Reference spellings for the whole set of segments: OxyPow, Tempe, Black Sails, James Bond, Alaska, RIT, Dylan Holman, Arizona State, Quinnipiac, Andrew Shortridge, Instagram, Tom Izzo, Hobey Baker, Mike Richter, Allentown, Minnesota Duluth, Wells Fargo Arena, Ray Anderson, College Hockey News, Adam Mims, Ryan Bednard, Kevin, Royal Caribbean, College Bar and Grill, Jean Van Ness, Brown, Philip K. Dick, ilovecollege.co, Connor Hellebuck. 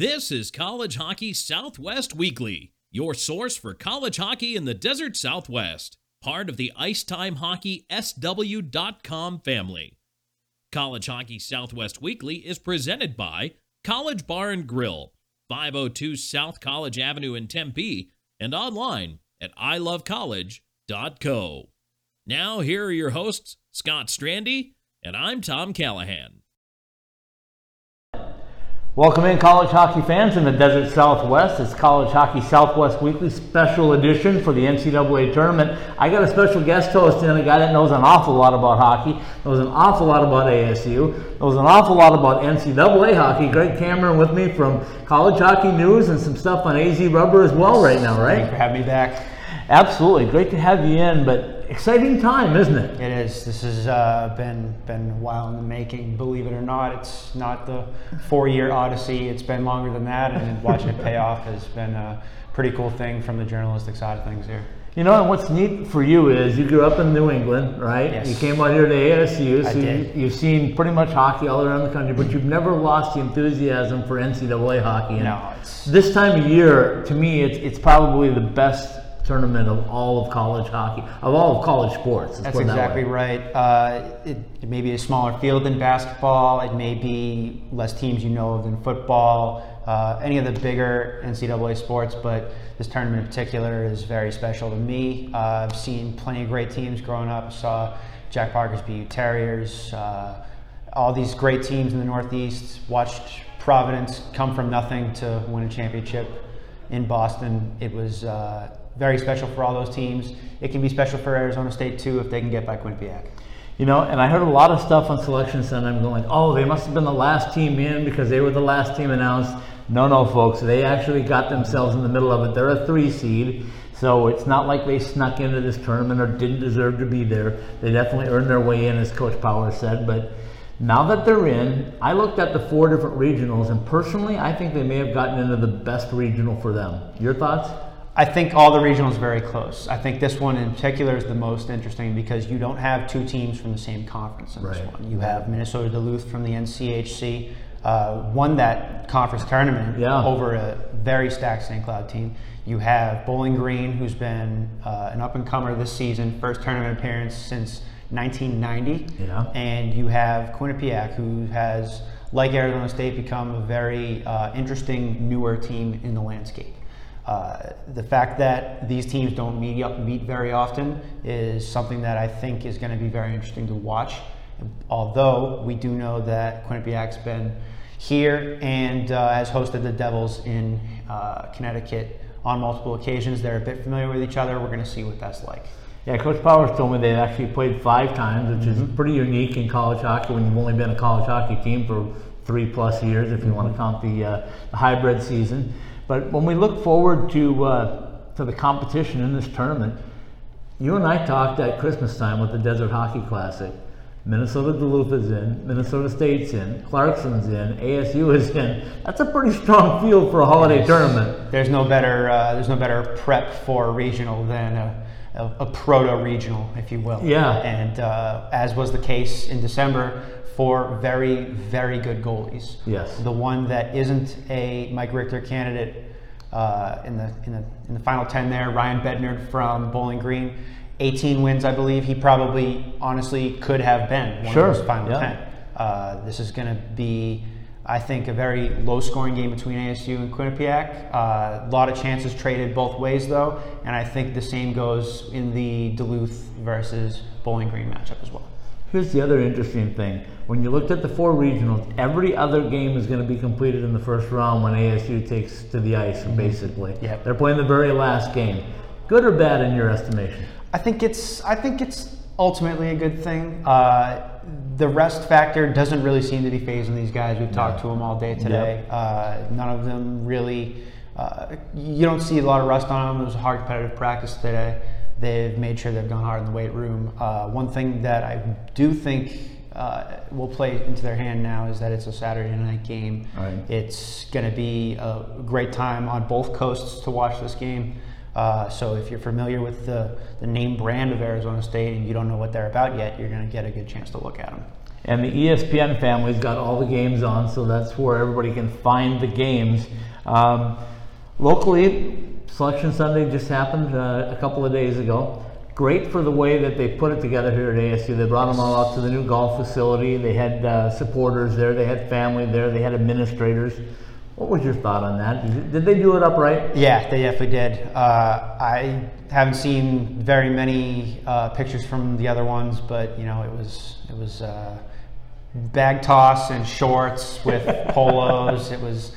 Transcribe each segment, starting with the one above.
This is College Hockey Southwest Weekly, your source for college hockey in the Desert Southwest, part of the Ice Time Hockey SW.com family. College Hockey Southwest Weekly is presented by College Bar and Grill, 502 South College Avenue in Tempe, and online at ilovecollege.co. Now, here are your hosts, Scott Strandy, and I'm Tom Callahan. Welcome in, college hockey fans in the Desert Southwest. It's College Hockey Southwest Weekly Special Edition for the NCAA Tournament. I got a special guest host and a guy that knows an awful lot about hockey, knows an awful lot about ASU, knows an awful lot about NCAA hockey. Greg Cameron with me from College Hockey News and some stuff on AZ Rubber as well right now, right? Thanks for having me back. Absolutely. Great to have you in, but exciting time, isn't it? It is. This has been a while in the making. Believe it or not, it's not the four-year odyssey. It's been longer than that, and watching it pay off has been a pretty cool thing from the journalistic side of things here. You know, and what's neat for you is you grew up in New England, right? Yes. You came out here to ASU, so you've seen pretty much hockey all around the country, but you've never lost the enthusiasm for NCAA hockey. And no, this time of year, to me, it's probably the best tournament of all of college hockey, of all of college sports. That's exactly right. It may be a smaller field than basketball. It may be less teams you know of than football, any of the bigger NCAA sports, but this tournament in particular is very special to me. I've seen plenty of great teams growing up. I saw Jack Parker's BU Terriers, all these great teams in the Northeast, watched Providence come from nothing to win a championship in Boston. It was very special for all those teams. It can be special for Arizona State too if they can get by Quinnipiac. You know, and I heard a lot of stuff on Selection Sunday. I'm going, oh, they must have been the last team in because they were the last team announced. No, folks, they actually got themselves in the middle of it. They're a 3 seed, so it's not like they snuck into this tournament or didn't deserve to be there. They definitely earned their way in, as Coach Powers said, but now that they're in, I looked at the 4 different regionals, and personally, I think they may have gotten into the best regional for them. Your thoughts? I think all the regionals are very close. I think this one in particular is the most interesting because you don't have 2 teams from the same conference in this one. You have Minnesota Duluth from the NCHC, won that conference tournament over a very stacked St. Cloud team. You have Bowling Green, who's been an up-and-comer this season, first tournament appearance since 1990. Yeah. And you have Quinnipiac, who has, like Arizona State, become a very interesting, newer team in the landscape. The fact that these teams don't meet very often is something that I think is going to be very interesting to watch. Although we do know that Quinnipiac's been here and has hosted the Devils in Connecticut on multiple occasions. They're a bit familiar with each other. We're going to see what that's like. Yeah, Coach Powers told me they've actually played 5 times, which is pretty unique in college hockey when you've only been a college hockey team for 3+ years, if you want to count the hybrid season. But when we look forward to the competition in this tournament, you and I talked at Christmas time with the Desert Hockey Classic. Minnesota Duluth is in, Minnesota State's in, Clarkson's in, ASU is in. That's a pretty strong field for a holiday tournament. There's no better prep for a regional than a proto-regional, if you will. Yeah. And as was the case in December, 4 very, very good goalies. Yes. The one that isn't a Mike Richter candidate in the final 10 there, Ryan Bednard from Bowling Green, 18 wins, I believe. He probably, honestly, could have been one of those final 10. This is going to be, I think, a very low-scoring game between ASU and Quinnipiac. A lot of chances traded both ways, though, and I think the same goes in the Duluth versus Bowling Green matchup as well. Here's the other interesting thing. When you looked at the 4 regionals, every other game is going to be completed in the first round when ASU takes to the ice, basically. Yep. They're playing the very last game. Good or bad in your estimation? I think it's ultimately a good thing. The rest factor doesn't really seem to be phasing these guys. We've talked to them all day today. Yep. None of them really, you don't see a lot of rust on them. It was a hard competitive practice today. They've made sure they've gone hard in the weight room. One thing that I do think will play into their hand now is that it's a Saturday night game. Right. It's going to be a great time on both coasts to watch this game. So if you're familiar with the name brand of Arizona State and you don't know what they're about yet, you're going to get a good chance to look at them. And the ESPN family's got all the games on, so that's where everybody can find the games. Locally, Selection Sunday just happened a couple of days ago. Great for the way that they put it together here at ASU. They brought them all out to the new golf facility. They had supporters there. They had family there. They had administrators. What was your thought on that? Did they do it upright? Yeah, they definitely did. I haven't seen very many pictures from the other ones, but you know, it was bag toss and shorts with polos. It was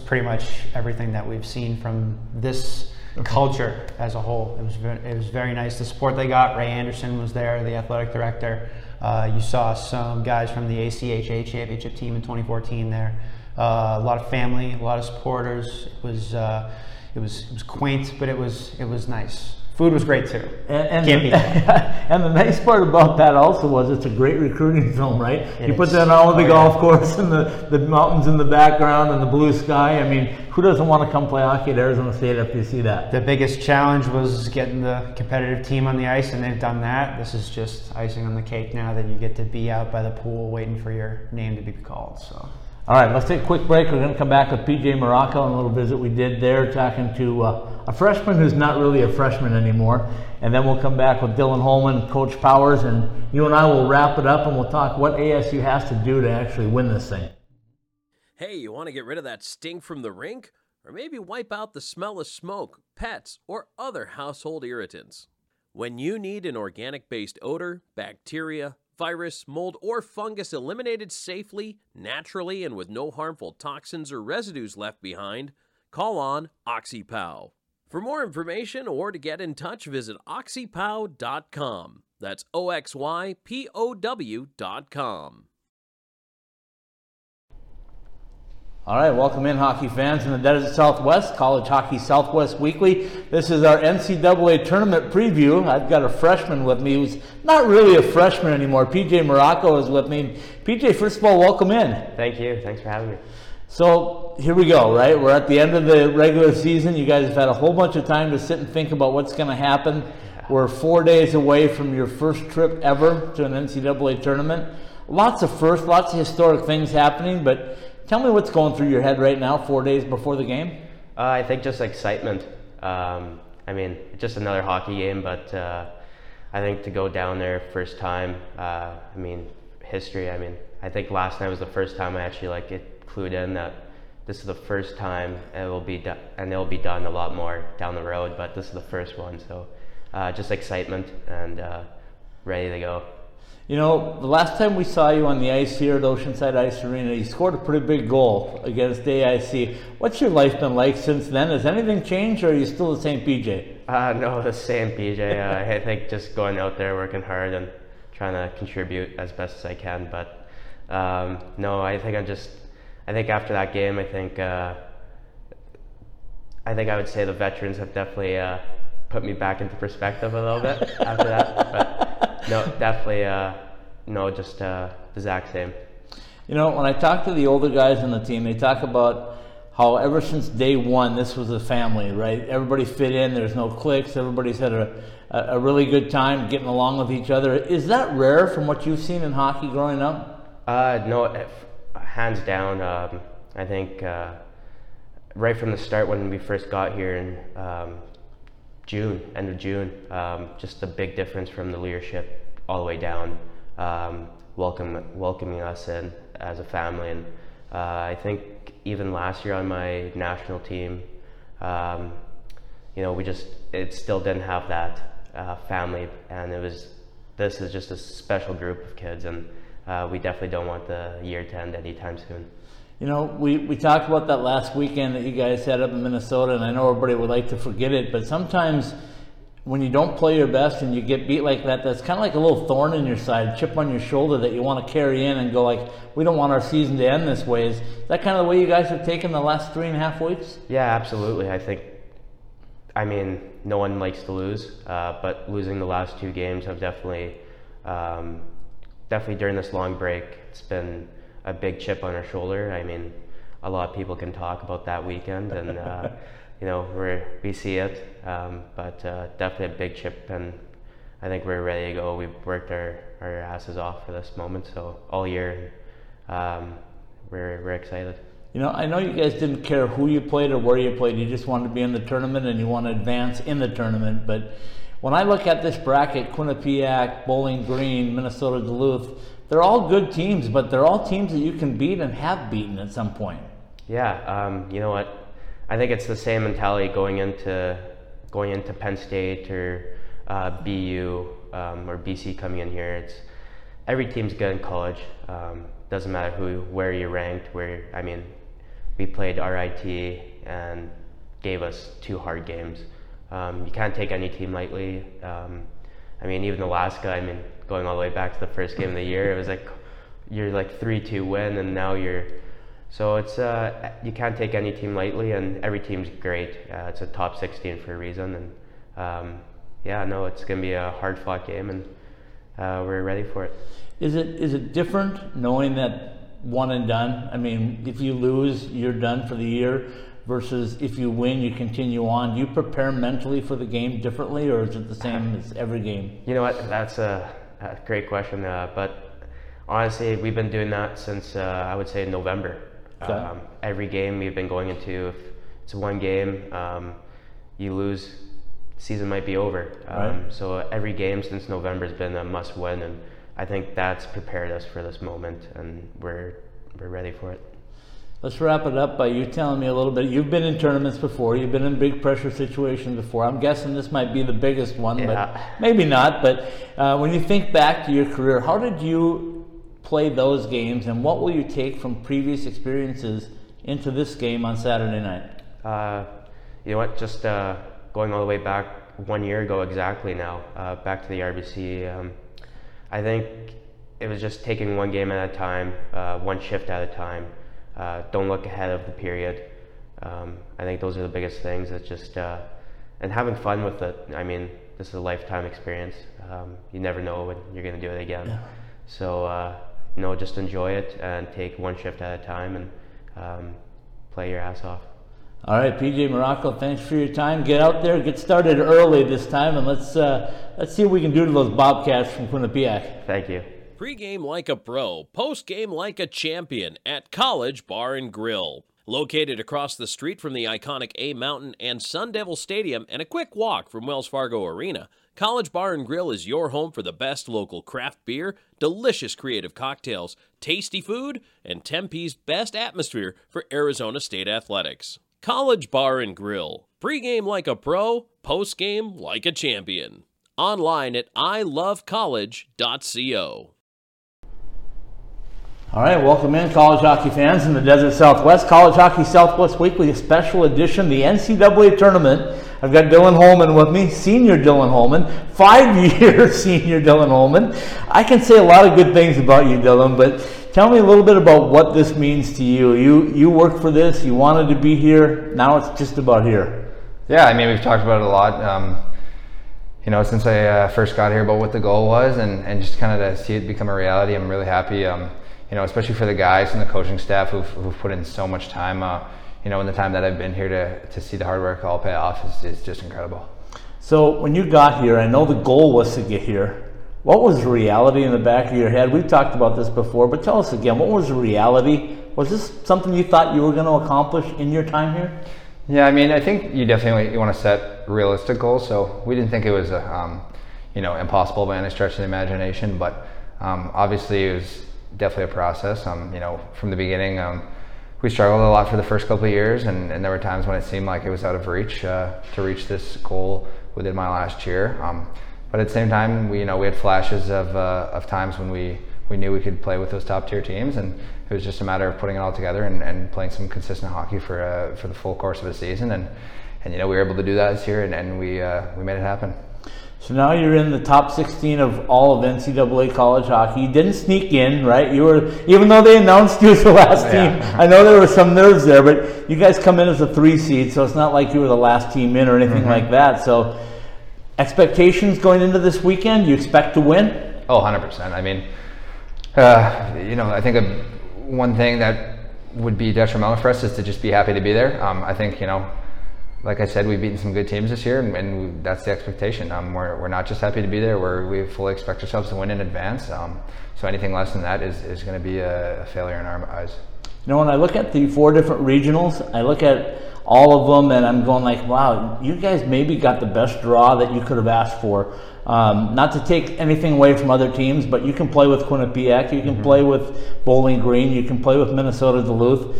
pretty much everything that we've seen from this culture as a whole. It was very nice. The support they got, Ray Anderson was there, the athletic director. You saw some guys from the ACHA championship team in 2014 there. A lot of family, a lot of supporters. It was quaint, but it was nice. Food was great too. And the nice part about that also was it's a great recruiting film, right? You put that on all of the golf course and the mountains in the background and the blue sky. I mean, who doesn't want to come play hockey at Arizona State after you see that? The biggest challenge was getting the competitive team on the ice, and they've done that. This is just icing on the cake now that you get to be out by the pool waiting for your name to be called. So. All right, let's take a quick break. We're going to come back with PJ Morocco and a little visit we did there talking to a freshman who's not really a freshman anymore. And then we'll come back with Dylan Holman, Coach Powers, and you and I will wrap it up and we'll talk what ASU has to do to actually win this thing. Hey, you want to get rid of that stink from the rink? Or maybe wipe out the smell of smoke, pets, or other household irritants? When you need an organic-based odor, bacteria, virus, mold, or fungus eliminated safely, naturally, and with no harmful toxins or residues left behind, call on OxyPow. For more information or to get in touch, visit OxyPow.com. That's OXYPOW.com. All right, welcome in, hockey fans in the Desert Southwest, College Hockey Southwest Weekly. This is our NCAA tournament preview. I've got a freshman with me who's not really a freshman anymore. PJ Morocco is with me. PJ, first of all, welcome in. Thank you. Thanks for having me. So here we go, right? We're at the end of the regular season. You guys have had a whole bunch of time to sit and think about what's going to happen. We're 4 days away from your first trip ever to an NCAA tournament. Lots of firsts, lots of historic things happening, but tell me what's going through your head right now, 4 days before the game. I think just excitement. I mean, just another hockey game, but I think to go down there first time, I mean, history. I mean, I think last night was the first time I actually like it clued in that this is the first time and it'll be done a lot more down the road, but this is the first one, so just excitement and ready to go. You know, the last time we saw you on the ice here at Oceanside Ice Arena, you scored a pretty big goal against AIC. What's your life been like since then? Has anything changed, or are you still the same PJ? No, the same PJ. I think just going out there, working hard, and trying to contribute as best as I can. But no, I think after that game, I think I would say the veterans have definitely put me back into perspective a little bit after that. But, no, definitely, just the exact same. You know, when I talk to the older guys on the team, they talk about how ever since day one, this was a family, right? Everybody fit in, there's no cliques, everybody's had a really good time getting along with each other. Is that rare from what you've seen in hockey growing up? No, hands down. I think right from the start when we first got here and end of June, just a big difference from the leadership all the way down, welcoming us in as a family. And I think even last year on my national team, you know, it still didn't have that family, and this is just a special group of kids, and we definitely don't want the year to end anytime soon. You know, we talked about that last weekend that you guys had up in Minnesota, and I know everybody would like to forget it, but sometimes when you don't play your best and you get beat like that, that's kind of like a little thorn in your side, chip on your shoulder that you want to carry in and go like, we don't want our season to end this way. Is that kind of the way you guys have taken the last 3.5 weeks? Yeah, absolutely. I mean, no one likes to lose, but losing the last two games have definitely during this long break, it's been a big chip on our shoulder. I mean, a lot of people can talk about that weekend, and you know, we see it, but definitely a big chip, and I think we're ready to go. We've worked our asses off for this moment, so all year we're excited. You know, I know you guys didn't care who you played or where you played. You just wanted to be in the tournament and you want to advance in the tournament. But when I look at this bracket, Quinnipiac, Bowling Green, Minnesota Duluth, they're all good teams, but they're all teams that you can beat and have beaten at some point. Yeah, you know what? I think it's the same mentality going into Penn State or BU or BC coming in here. It's every team's good in college. Doesn't matter where you're ranked. We played RIT and gave us two hard games. You can't take any team lightly. Even Alaska, going all the way back to the first game of the year, it was like you're like 3-2 win, and now you're. So it's you can't take any team lightly, and every team's great. It's a top 16 for a reason, and it's gonna be a hard-fought game, and we're ready for it. Is it different knowing that one and done? If you lose, you're done for the year, versus if you win, you continue on. Do you prepare mentally for the game differently, or is it the same as every game? You know what? That's a great question. But honestly, we've been doing that since I would say November. Okay. Every game we've been going into, if it's one game, you lose, season might be over. Right. So every game since November has been a must win, and I think that's prepared us for this moment, and we're ready for it. Let's wrap it up by you telling me a little bit. You've been in tournaments before. You've been in big pressure situations before. I'm guessing this might be the biggest one, but maybe not. But when you think back to your career, how did you play those games, and what will you take from previous experiences into this game on Saturday night? You know what? Just going all the way back 1 year ago exactly now, back to the RBC. I think it was just taking one game at a time, one shift at a time. Don't look ahead of the period. I think those are the biggest things. It's just and having fun with it. This is a lifetime experience. You never know when you're going to do it again. Yeah. So just enjoy it and take one shift at a time and play your ass off. All right, PJ Morocco, thanks for your time. Get out there, get started early this time, and let's see what we can do to those Bobcats from Quinnipiac. Thank you. Pre-game like a pro, post-game like a champion at College Bar and Grill. Located across the street from the iconic A Mountain and Sun Devil Stadium and a quick walk from Wells Fargo Arena, College Bar and Grill is your home for the best local craft beer, delicious creative cocktails, tasty food, and Tempe's best atmosphere for Arizona State athletics. College Bar and Grill. Pre-game like a pro, post-game like a champion. Online at ilovecollege.co. All right, welcome in, college hockey fans in the Desert Southwest. College Hockey Southwest Weekly, a special edition, the NCAA tournament. I've got Dylan Holman with me, senior Dylan Holman, 5-year senior Dylan Holman. I can say a lot of good things about you, Dylan, but tell me a little bit about what this means to you. You worked for this, you wanted to be here, now it's just about here. Yeah, we've talked about it a lot. Since I first got here about what the goal was and just kind of to see it become a reality, I'm really happy. Especially for the guys and the coaching staff who've put in so much time, in the time that I've been here to see the hard work all pay off is just incredible. So when you got here, I know the goal was to get here. What was the reality in the back of your head? We've talked about this before, but tell us again, what was the reality? Was this something you thought you were going to accomplish in your time here? Yeah, I think you definitely want to set realistic goals. So we didn't think it was, impossible by any stretch of the imagination, but obviously it was definitely a process. From the beginning, we struggled a lot for the first couple of years, and there were times when it seemed like it was out of reach to reach this goal within my last year. But at the same time, we had flashes of times when we knew we could play with those top tier teams, and it was just a matter of putting it all together and playing some consistent hockey for the full course of the season, and we were able to do that this year, and we made it happen. So now you're in the top 16 of all of NCAA college hockey. You didn't sneak in, right? You were, even though they announced you as the last team, I know there were some nerves there, but you guys come in as a 3 seed, so it's not like you were the last team in or anything like that. So expectations going into this weekend, you expect to win? Oh, 100%. I think one thing that would be detrimental for us is to just be happy to be there. I think, like I said, we've beaten some good teams this year, and that's the expectation. We're not just happy to be there. We fully expect ourselves to win in advance. So anything less than that is going to be a failure in our eyes. You know, when I look at the four different regionals, I look at all of them, and I'm going like, wow, you guys maybe got the best draw that you could have asked for. Not to take anything away from other teams, but you can play with Quinnipiac, you can play with Bowling Green, you can play with Minnesota Duluth.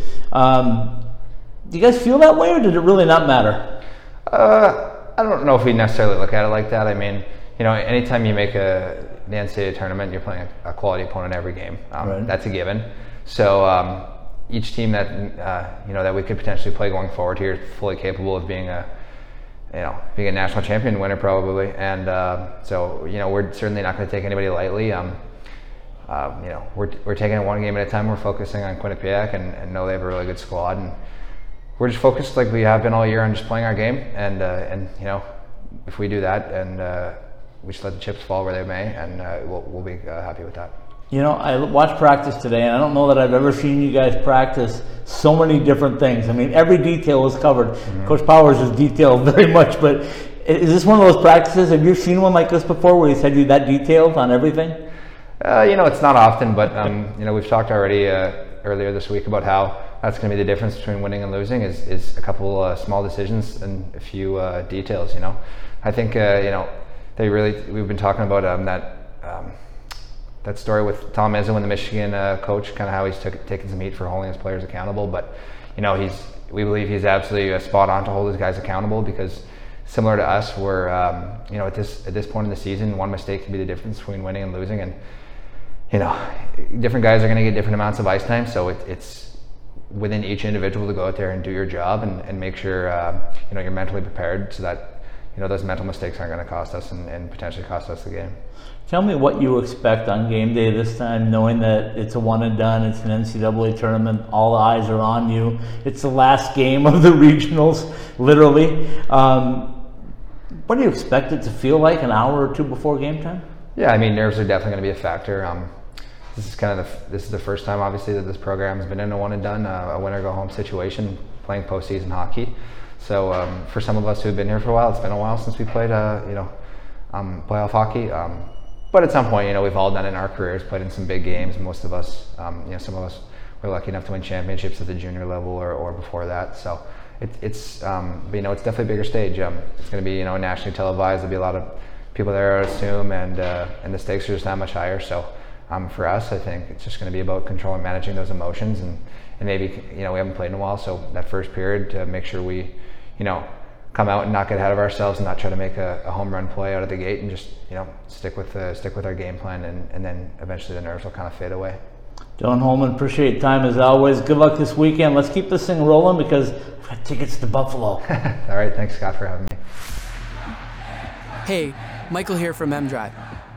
Do you guys feel that way, or did it really not matter? I don't know if we necessarily look at it like that. I mean, you know, anytime you make the NCAA tournament, you're playing a quality opponent every game. Right. That's a given. So each team that you know, that we could potentially play going forward here is fully capable of being a national champion winner probably, and so you know, we're certainly not going to take anybody lightly. You know, we're taking it one game at a time. We're focusing on Quinnipiac, and know they have a really good squad, and we're just focused like we have been all year on just playing our game, and you know, if we do that, and we just let the chips fall where they may, and we'll be happy with that. You know, I watched practice today, and I don't know that I've ever seen you guys practice so many different things. I mean, every detail was covered. Mm-hmm. Coach Powers is detailed very much, but is this one of those practices? Have you seen one like this before where he's had you that detailed on everything? You know, it's not often, but, you know, we've talked already earlier this week about how that's going to be the difference between winning and losing is a couple small decisions and a few details, you know. I think, you know, we've been talking about that story with Tom Izzo and the Michigan coach, kind of how he's taken some heat for holding his players accountable. But, you know, we believe he's absolutely spot on to hold his guys accountable, because similar to us, we're, you know, at this point in the season, one mistake can be the difference between winning and losing. And, you know, different guys are going to get different amounts of ice time. So it's within each individual to go out there and do your job and make sure, you know, you're mentally prepared so that, you know, those mental mistakes aren't going to cost us and potentially cost us the game. Tell me what you expect on game day this time, knowing that it's a one and done, it's an NCAA tournament, all eyes are on you. It's the last game of the regionals, literally. What do you expect it to feel like an hour or two before game time? Yeah, I mean, nerves are definitely going to be a factor. This is the first time, obviously, that this program has been in a one and done, a win or go home situation, playing postseason hockey. So for some of us who have been here for a while, it's been a while since we played, you know, playoff hockey. But at some point, you know, we've all done it in our careers, played in some big games. Most of us, you know, some of us were lucky enough to win championships at the junior level or before that. So it's you know, it's definitely a bigger stage. It's going to be, you know, nationally televised. There'll be a lot of people there, I assume, and the stakes are just that much higher. So for us, I think it's just going to be about controlling, managing those emotions, and maybe, you know, we haven't played in a while, so that first period to make sure we, you know, come out and not get ahead of ourselves and not try to make a home run play out of the gate, and just, you know, stick with our game plan, and then eventually the nerves will kind of fade away. Dylan Holman, appreciate time as always. Good luck this weekend. Let's keep this thing rolling, because we've got tickets to Buffalo. All right, thanks, Scott, for having me. Hey, Michael here from M-Drive.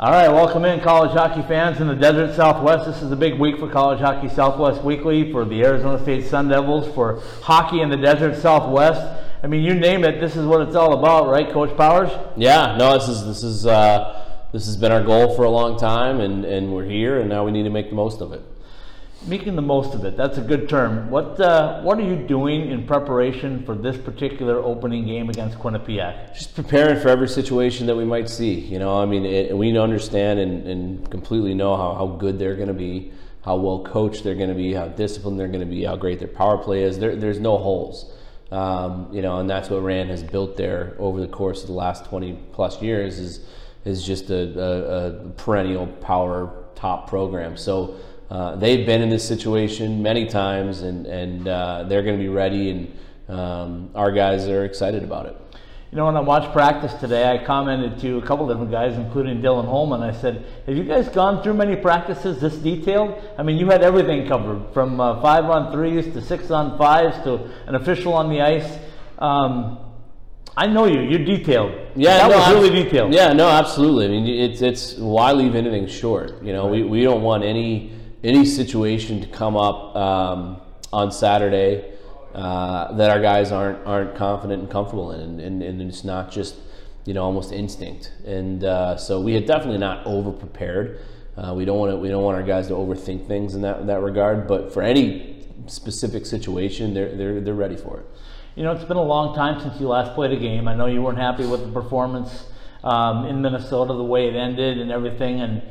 All right, welcome in, college hockey fans in the Desert Southwest. This is a big week for College Hockey Southwest Weekly, for the Arizona State Sun Devils, for hockey in the Desert Southwest. I mean, you name it, this is what it's all about, right, Coach Powers? Yeah, no, this has been our goal for a long time, and we're here, and now we need to make the most of it. Making the most of it, that's a good term. What are you doing in preparation for this particular opening game against Quinnipiac? Just preparing for every situation that we might see. You know, I mean, we understand and completely know how good they're going to be, how well coached they're going to be, how disciplined they're going to be, how great their power play is. There's no holes. You know, and that's what Rand has built there over the course of the last 20-plus years is just a perennial power top program. So they've been in this situation many times, and they're going to be ready, and our guys are excited about it. You know, when I watched practice today, I commented to a couple different guys, including Dylan Holman. I said, have you guys gone through many practices this detailed? I mean, you had everything covered, from 5-on-3s to 6-on-5s to an official on the ice. I know you. You're detailed. Yeah, that was really detailed. Yeah, no, absolutely. I mean, it's why leave anything short? You know, right. we don't want any situation to come up on Saturday that our guys aren't confident and comfortable in, and it's not just, you know, almost instinct. And so we had definitely not over prepared. We don't want our guys to overthink things in that regard. But for any specific situation, they're ready for it. You know, it's been a long time since you last played a game. I know you weren't happy with the performance in Minnesota, the way it ended and everything. And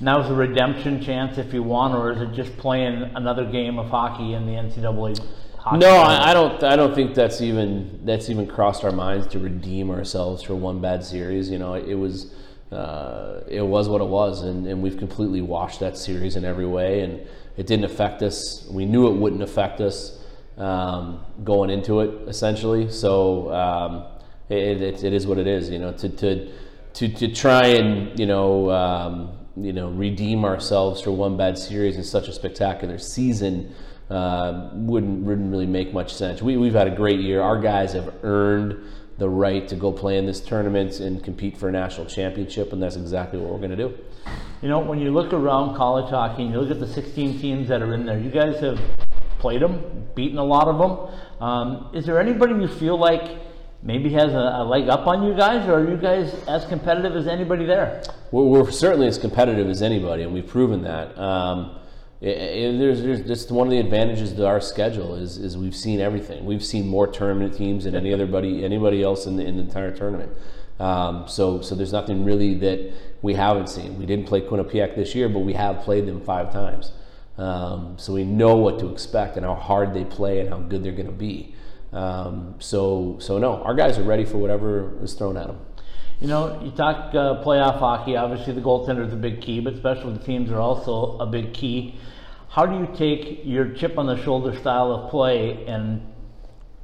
now's the redemption chance if you want, or is it just playing another game of hockey in the NCAA? Hockey no, I don't think that's even crossed our minds to redeem ourselves for one bad series. You know, it was what it was, and we've completely washed that series in every way, and it didn't affect us. We knew it wouldn't affect us. Going into it, essentially, so it is what it is. You know, to try and redeem ourselves for one bad series in such a spectacular season wouldn't really make much sense. We've had a great year. Our guys have earned the right to go play in this tournament and compete for a national championship, and that's exactly what we're going to do. You know, when you look around college hockey and you look at the 16 teams that are in there, you guys have played them, beaten a lot of them. Is there anybody you feel like maybe has a leg up on you guys, or are you guys as competitive as anybody there? We're certainly as competitive as anybody, and we've proven that. There's just one of the advantages to our schedule is we've seen everything. We've seen more tournament teams than anybody else in the entire tournament. So there's nothing really that we haven't seen. We didn't play Quinnipiac this year, but we have played them 5 times. So we know what to expect and how hard they play and how good they're going to be. So no, our guys are ready for whatever is thrown at them. You know, you talk playoff hockey. Obviously, the goaltender is a big key, but special teams are also a big key. How do you take your chip on the shoulder style of play and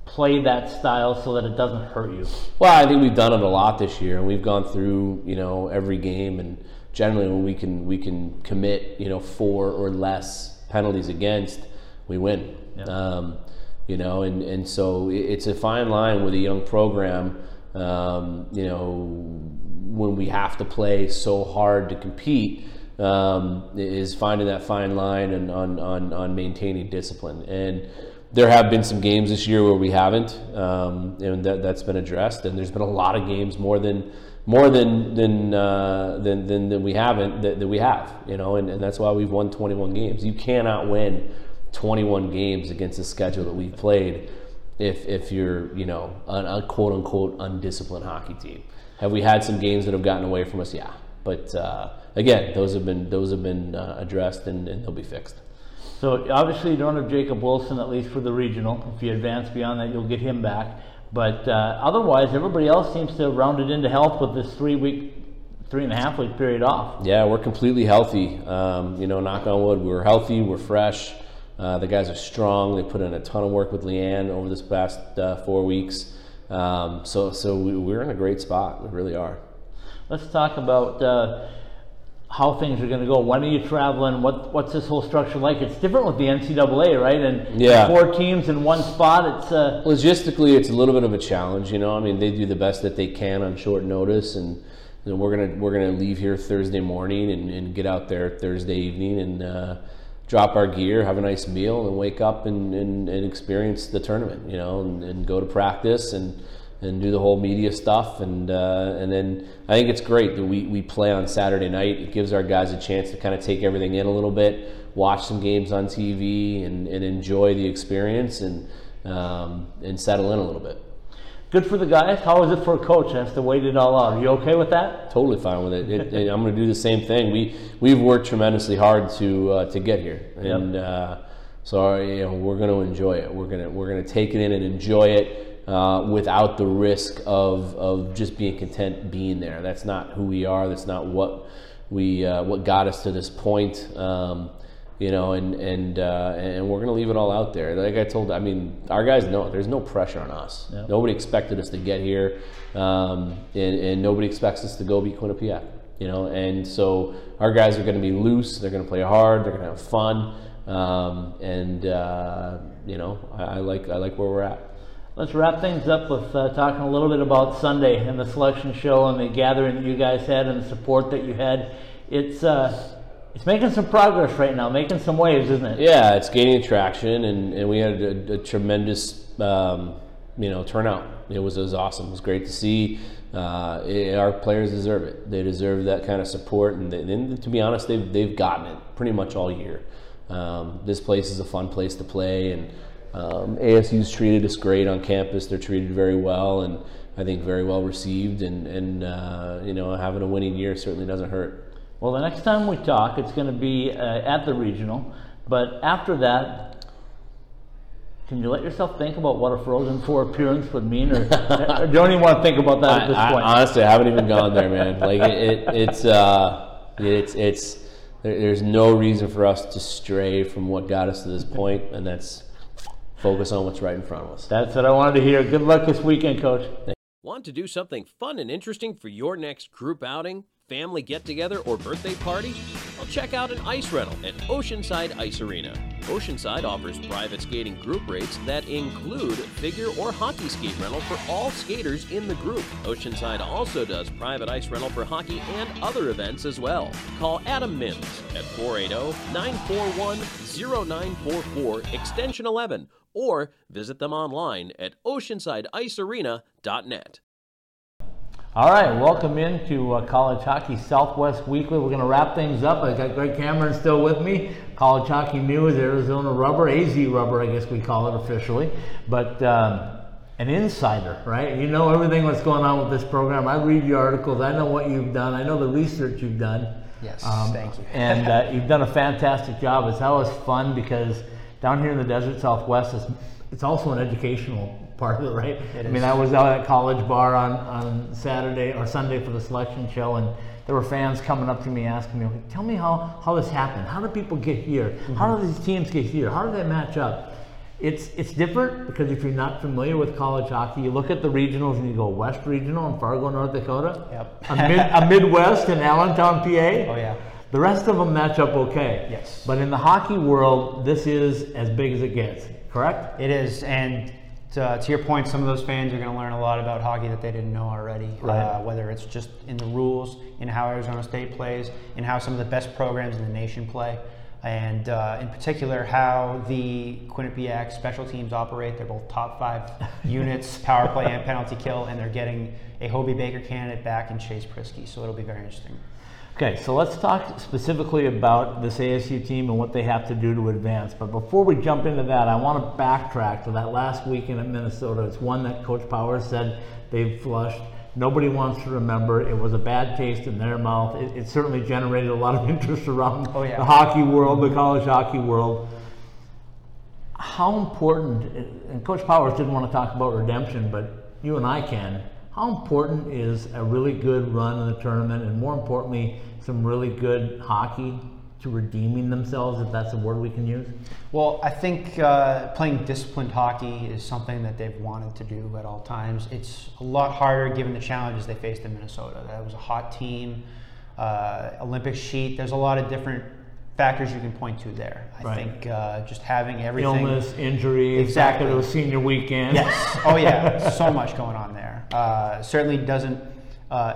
play that style so that it doesn't hurt you? Well, I think we've done it a lot this year, and we've gone through every game and. Generally, when we can commit, 4 or less penalties against, we win. Yeah. And so it's a fine line with a young program. When we have to play so hard to compete, is finding that fine line and on maintaining discipline. And there have been some games this year where we haven't, and that's been addressed. And there's been a lot of games more than we haven't that we have, and that's why we've won 21 games. You cannot win 21 games against the schedule that we've played if you're a quote unquote undisciplined hockey team. Have we had some games that have gotten away from us? Yeah, but again, those have been addressed and they'll be fixed. So obviously you don't have Jacob Wilson, at least for the regional. If you advance beyond that, you'll get him back. But otherwise, everybody else seems to have rounded into health with this 3.5 week period off. Yeah, we're completely healthy. Knock on wood, we're healthy, we're fresh. The guys are strong. They put in a ton of work with Leanne over this past 4 weeks. So we're in a great spot. We really are. Let's talk about how things are going to go. When are you traveling? What's this whole structure like? It's different with the NCAA, right? And yeah. 4 teams in one spot. It's logistically, it's a little bit of a challenge. I mean, they do the best that they can on short notice, and we're gonna leave here Thursday morning and get out there Thursday evening and drop our gear, have a nice meal, and wake up and experience the tournament. And go to practice and do the whole media stuff, and then I think it's great that we play on Saturday night. It gives our guys a chance to kind of take everything in a little bit, watch some games on TV, and enjoy the experience and settle in a little bit. Good for the guys. How is it for a coach that has to wait it all out? Are you okay with that? Totally fine with it. I'm going to do the same thing. We've worked tremendously hard to get here, and yep. So we're going to enjoy it. We're going to take it in and enjoy it. Without the risk of just being content being there. That's not who we are. That's not what got us to this point. And we're gonna leave it all out there. Like I told, our guys know there's no pressure on us. Yep. Nobody expected us to get here, and nobody expects us to go beat Quinnipiac. And so our guys are gonna be loose. They're gonna play hard. They're gonna have fun. I like where we're at. Let's wrap things up with talking a little bit about Sunday and the selection show and the gathering that you guys had and the support that you had. It's making some progress right now, making some waves, isn't it? Yeah, it's gaining traction, and we had a tremendous turnout. It was awesome. It was great to see. Our players deserve it. They deserve that kind of support, and to be honest, they've gotten it pretty much all year. This place is a fun place to play, and ASU's treated us great on campus. They're treated very well, and I think very well received. And having a winning year certainly doesn't hurt. Well, the next time we talk, it's going to be at the regional. But after that, can you let yourself think about what a Frozen Four appearance would mean? Or don't even want to think about that at this point? Honestly, I haven't even gone there, man. Like, there's no reason for us to stray from what got us to this point, and that's focus on what's right in front of us. That's what I wanted to hear. Good luck this weekend, Coach. Want to do something fun and interesting for your next group outing, family get-together, or birthday party? Well, check out an ice rental at Oceanside Ice Arena. Oceanside offers private skating group rates that include figure or hockey skate rental for all skaters in the group. Oceanside also does private ice rental for hockey and other events as well. Call Adam Mims at 480-941-0944, extension 11, or visit them online at oceansideicearena.net. All right, welcome into College Hockey Southwest Weekly. We're going to wrap things up. I got Greg Cameron still with me. College Hockey News, Arizona Rubber, AZ Rubber, I guess we call it officially. But an insider, right? You know everything that's going on with this program. I read your articles. I know what you've done. I know the research you've done. Yes, thank you. And you've done a fantastic job. It's always fun because down here in the Desert Southwest, it's also an educational part of it, right? I was out at College Bar on Saturday or Sunday for the selection show, and there were fans coming up to me asking me, tell me how this happened. How do people get here? Mm-hmm. How do these teams get here? How do they match up? It's different because if you're not familiar with college hockey, you look at the regionals and you go West Regional in Fargo, North Dakota, yep. a Midwest in Allentown, PA. Oh, yeah. The rest of them match up okay. Yes. But in the hockey world, this is as big as it gets, correct? It is, and to your point, some of those fans are going to learn a lot about hockey that they didn't know already, right. Whether it's just in the rules, in how Arizona State plays, in how some of the best programs in the nation play, and in particular how the Quinnipiac special teams operate. They're both top 5 units, power play and penalty kill, and they're getting a Hobey Baker candidate back in Chase Prisky, so it'll be very interesting. Okay, so let's talk specifically about this ASU team and what they have to do to advance. But before we jump into that, I want to backtrack to that last weekend at Minnesota. It's one that Coach Powers said they've flushed. Nobody wants to remember. It was a bad taste in their mouth. It certainly generated a lot of interest around the hockey world, the college hockey world. How important, and Coach Powers didn't want to talk about redemption, but you and I can. How important is a really good run in the tournament, and more importantly, some really good hockey to redeeming themselves, if that's a word we can use? Well, I think playing disciplined hockey is something that they've wanted to do at all times. It's a lot harder given the challenges they faced in Minnesota. That was a hot team, Olympic sheet. There's a lot of different factors you can point to there. I think just having everything. Illness, injuries, exactly. Back at those senior weekend. Yes. Oh yeah, so much going on there. Certainly doesn't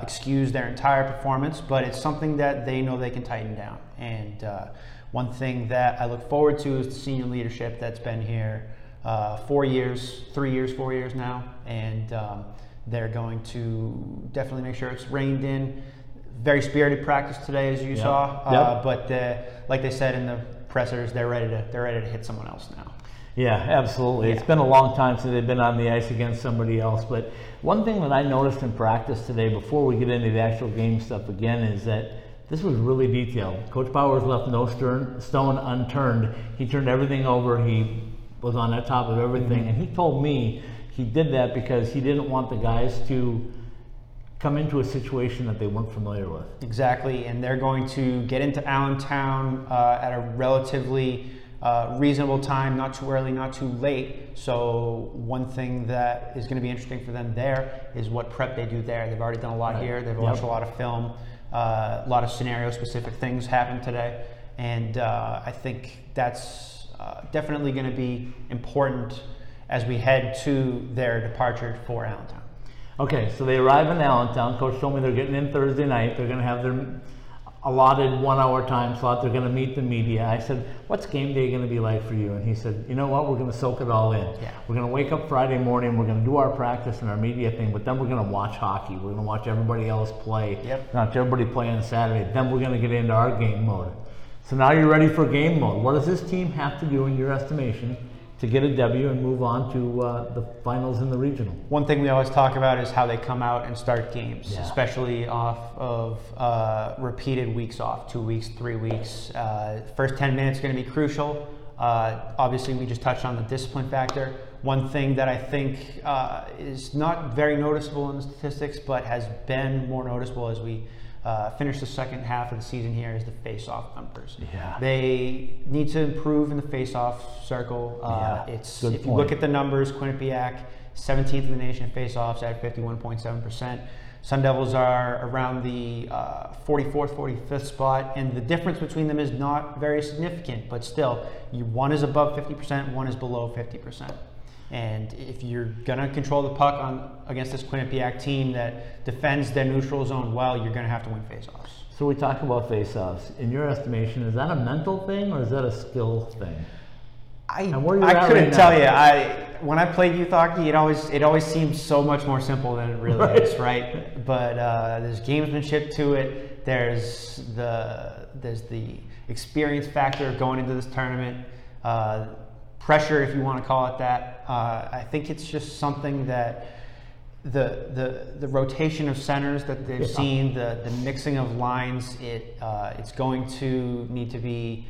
excuse their entire performance, but it's something that they know they can tighten down. And one thing that I look forward to is the senior leadership that's been here 4 years now, and they're going to definitely make sure it's reined in. Very spirited practice today, as you saw, but like they said in the pressers, they're ready to hit someone else now. Yeah, absolutely. Yeah. It's been a long time since they've been on the ice against somebody else. But one thing that I noticed in practice today, before we get into the actual game stuff again, is that this was really detailed. Coach Powers left no stone unturned. He turned everything over. He was on the top of everything. Mm-hmm. And he told me he did that because he didn't want the guys to come into a situation that they weren't familiar with. Exactly. And they're going to get into Allentown at a relatively reasonable time, not too early, not too late. So one thing that is going to be interesting for them there is what prep they do there. They've already done a lot here. They've watched a lot of film, a lot of scenario-specific things happen today. And I think that's definitely going to be important as we head to their departure for Allentown. Okay, so they arrive in Allentown. Coach told me they're getting in Thursday night. They're going to have their allotted one-hour time slot. They're going to meet the media. I said, what's game day going to be like for you? And he said, you know what? We're going to soak it all in. Yeah. We're going to wake up Friday morning. We're going to do our practice and our media thing, but then we're going to watch hockey. We're going to watch everybody else play. Yep. Watch everybody play on Saturday. Then we're going to get into our game mode. So now you're ready for game mode. What does this team have to do in your estimation to get a W and move on to the finals in the regional? One thing we always talk about is how they come out and start games, especially off of repeated weeks off, 2 weeks, 3 weeks. First 10 minutes is going to be crucial. Obviously, we just touched on the discipline factor. One thing that I think is not very noticeable in the statistics, but has been more noticeable as we finish the second half of the season here is the face-off numbers. Yeah. They need to improve in the face-off circle. If you look at the numbers, Quinnipiac, 17th in the nation in face-offs at 51.7%. Sun Devils are around the 44th, 45th spot, and the difference between them is not very significant, but still, one is above 50%, one is below 50%. And if you're going to control the puck against this Quinnipiac team that defends their neutral zone well, you're going to have to win faceoffs. So we talk about faceoffs. In your estimation, is that a mental thing or is that a skill thing? I couldn't tell you. When I played youth hockey, it always seemed so much more simple than it really is, right? But there's gamesmanship to it. There's the experience factor of going into this tournament. Pressure, if you want to call it that. I think it's just something that the rotation of centers that they've seen, the mixing of lines, it's going to need to be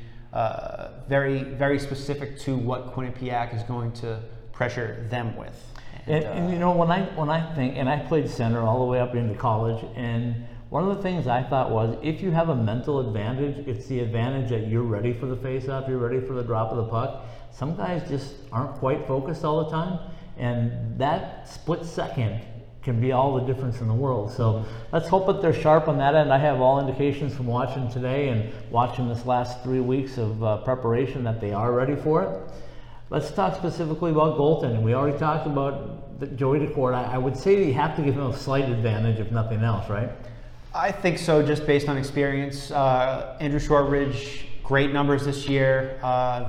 very, very specific to what Quinnipiac is going to pressure them with. And you know, when I think, and I played center all the way up into college, and one of the things I thought was, if you have a mental advantage, it's the advantage that you're ready for the face-off, you're ready for the drop of the puck. Some guys just aren't quite focused all the time, and that split second can be all the difference in the world. So let's hope that they're sharp on that end. I have all indications from watching today and watching this last 3 weeks of preparation that they are ready for it. Let's talk specifically about goaltending. We already talked about Joey DeCord. I would say that you have to give him a slight advantage, if nothing else, right? I think so, just based on experience. Andrew Shortridge, great numbers this year,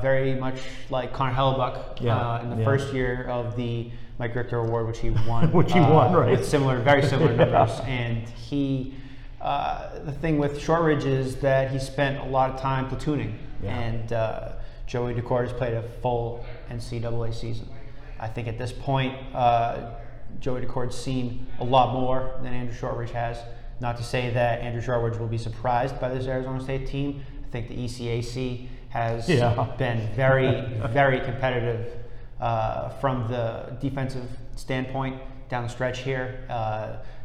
very much like Connor Hellebuck in the first year of the Mike Richter Award, which he won. Right? With very similar numbers. And he, the thing with Shortridge is that he spent a lot of time platooning, and Joey DeCord has played a full NCAA season. I think at this point, Joey DeCord's seen a lot more than Andrew Shortridge has. Not to say that Andrew Shortridge will be surprised by this Arizona State team. I think the ECAC has been very, very competitive from the defensive standpoint down the stretch here.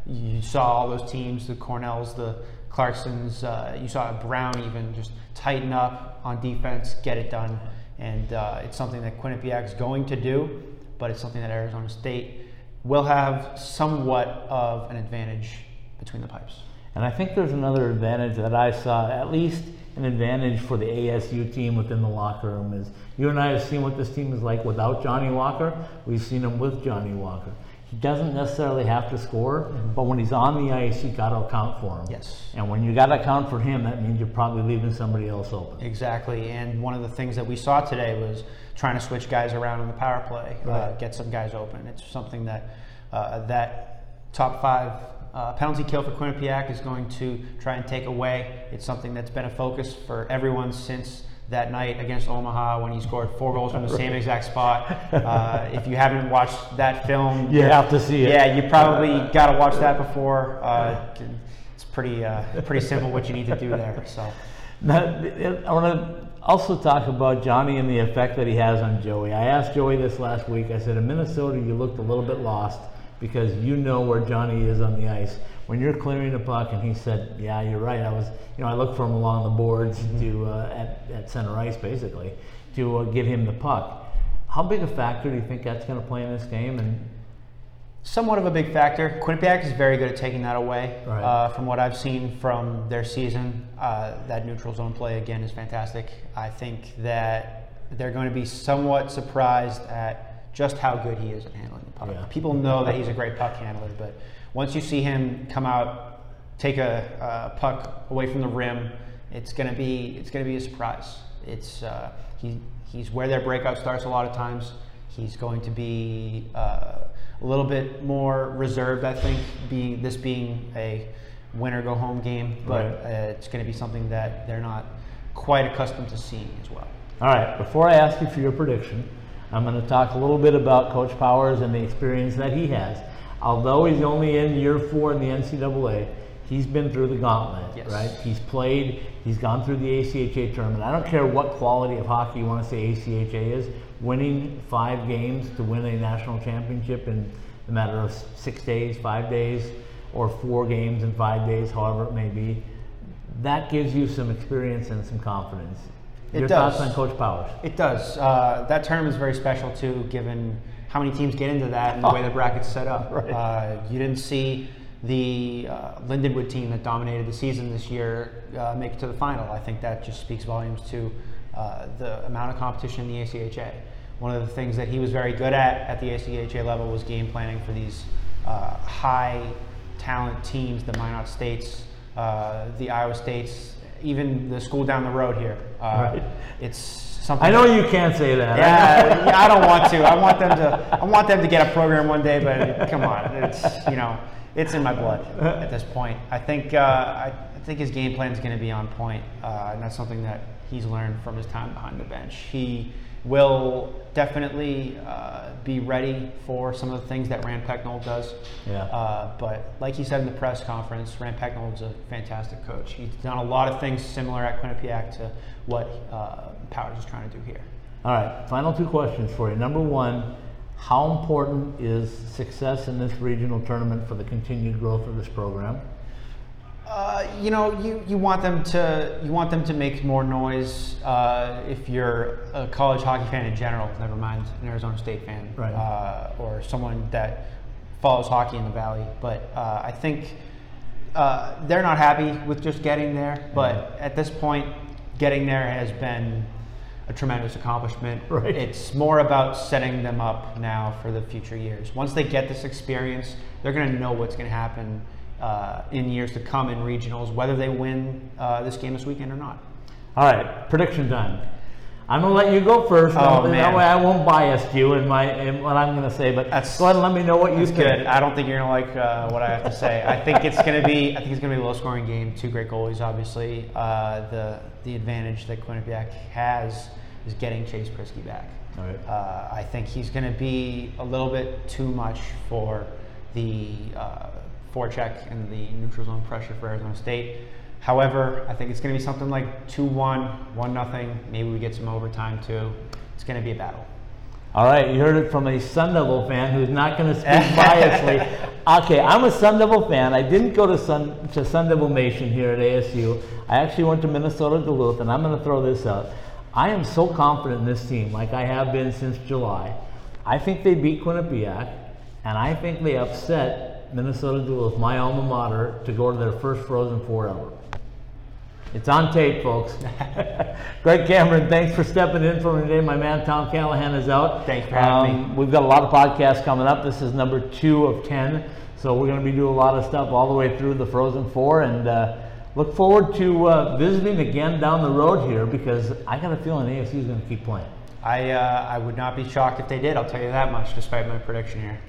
You saw all those teams, the Cornells, the Clarksons, you saw Brown even just tighten up on defense, get it done. And it's something that Quinnipiac is going to do, but it's something that Arizona State will have somewhat of an advantage between the pipes. And I think there's another advantage that I saw, at least an advantage for the ASU team within the locker room is, you and I have seen what this team is like without Johnny Walker. We've seen him with Johnny Walker. He doesn't necessarily have to score, but when he's on the ice, you got to account for him. Yes. And when you got to account for him, that means you're probably leaving somebody else open. Exactly. And one of the things that we saw today was trying to switch guys around on the power play, get some guys open. It's something that that top five penalty kill for Quinnipiac is going to try and take away. It's something that's been a focus for everyone since that night against Omaha when he scored 4 goals from the same exact spot. If you haven't watched that film, you have to see it. Yeah, you probably got to watch that before. It's pretty simple what you need to do there. So, I want to also talk about Johnny and the effect that he has on Joey. I asked Joey this last week. I said, in Minnesota, you looked a little bit lost, because you know where Johnny is on the ice when you're clearing the puck, and he said, "Yeah, you're right. I look for him along the boards to at center ice, basically, to get him the puck." How big a factor do you think that's going to play in this game? And somewhat of a big factor. Quinnipiac is very good at taking that away. Right. From what I've seen from their season, that neutral zone play again is fantastic. I think that they're going to be somewhat surprised at just how good he is at handling the puck. Yeah. People know that he's a great puck handler, but once you see him come out, take a puck away from the rim, it's gonna be a surprise. It's he's where their breakout starts a lot of times. He's going to be a little bit more reserved, I think, being a win-or-go-home game, but it's going to be something that they're not quite accustomed to seeing as well. All right, before I ask you for your prediction, I'm going to talk a little bit about Coach Powers and the experience that he has. Although he's only in year 4 in the NCAA, he's been through the gauntlet, yes. Right? He's played, he's gone through the ACHA tournament. I don't care what quality of hockey you want to say ACHA is, winning 5 games to win a national championship in a matter of 6 days, 5 days, or 4 games in 5 days, however it may be, that gives you some experience and some confidence. Your thoughts on Coach Powers? It does. That tournament is very special, too, given how many teams get into that and the way the bracket's set up. Right. You didn't see the Lindenwood team that dominated the season this year make it to the final. I think that just speaks volumes to the amount of competition in the ACHA. One of the things that he was very good at the ACHA level was game planning for these high talent teams, the Minot States, the Iowa States, even the school down the road here. It's something I know that, you can't say that. Yeah, I don't want to. I want them to get a program one day, but come on, it's in my blood at this point. I think his game plan is going to be on point, and that's something that he's learned from his time behind the bench. He will definitely be ready for some of the things that Rand Pecknold does. Yeah. But like he said in the press conference, Rand Pecknold's a fantastic coach. He's done a lot of things similar at Quinnipiac to what Powers is trying to do here. All right, final 2 questions for you. Number 1, how important is success in this regional tournament for the continued growth of this program? You want them to make more noise. If you're a college hockey fan in general, never mind an Arizona State fan, right. Or someone that follows hockey in the Valley. But I think they're not happy with just getting there. But at this point, getting there has been a tremendous accomplishment. Right. It's more about setting them up now for the future years. Once they get this experience, they're going to know what's going to happen in years to come in regionals, whether they win this game this weekend or not. All right, prediction time. I'm going to let you go first. That way I won't bias you in what I'm going to say, but go ahead and let me know what you think. Good. I don't think you're going to like what I have to say. I think it's going to be a low-scoring game. 2 great goalies, obviously. The advantage that Quinnipiac has is getting Chase Prisky back. All right. I think he's going to be a little bit too much for the forecheck and the neutral zone pressure for Arizona State. However, I think it's going to be something like 2-1, 1-0. Maybe we get some overtime too. It's going to be a battle. All right, you heard it from a Sun Devil fan who's not going to speak biasly. Okay, I'm a Sun Devil fan. I didn't go to Sun Devil Nation here at ASU. I actually went to Minnesota Duluth, and I'm going to throw this out. I am so confident in this team, like I have been since July. I think they beat Quinnipiac, and I think they upset Minnesota Duluth, my alma mater, to go to their first Frozen Four ever. It's on tape, folks. Greg Cameron, thanks for stepping in for me today. My man Tom Callahan is out. Thanks for having me. We've got a lot of podcasts coming up. This is number 2 of 10, so we're going to be doing a lot of stuff all the way through the Frozen Four, and look forward to visiting again down the road here, because I got a feeling ASU is going to keep playing. I would not be shocked if they did, I'll tell you that much, despite my prediction here.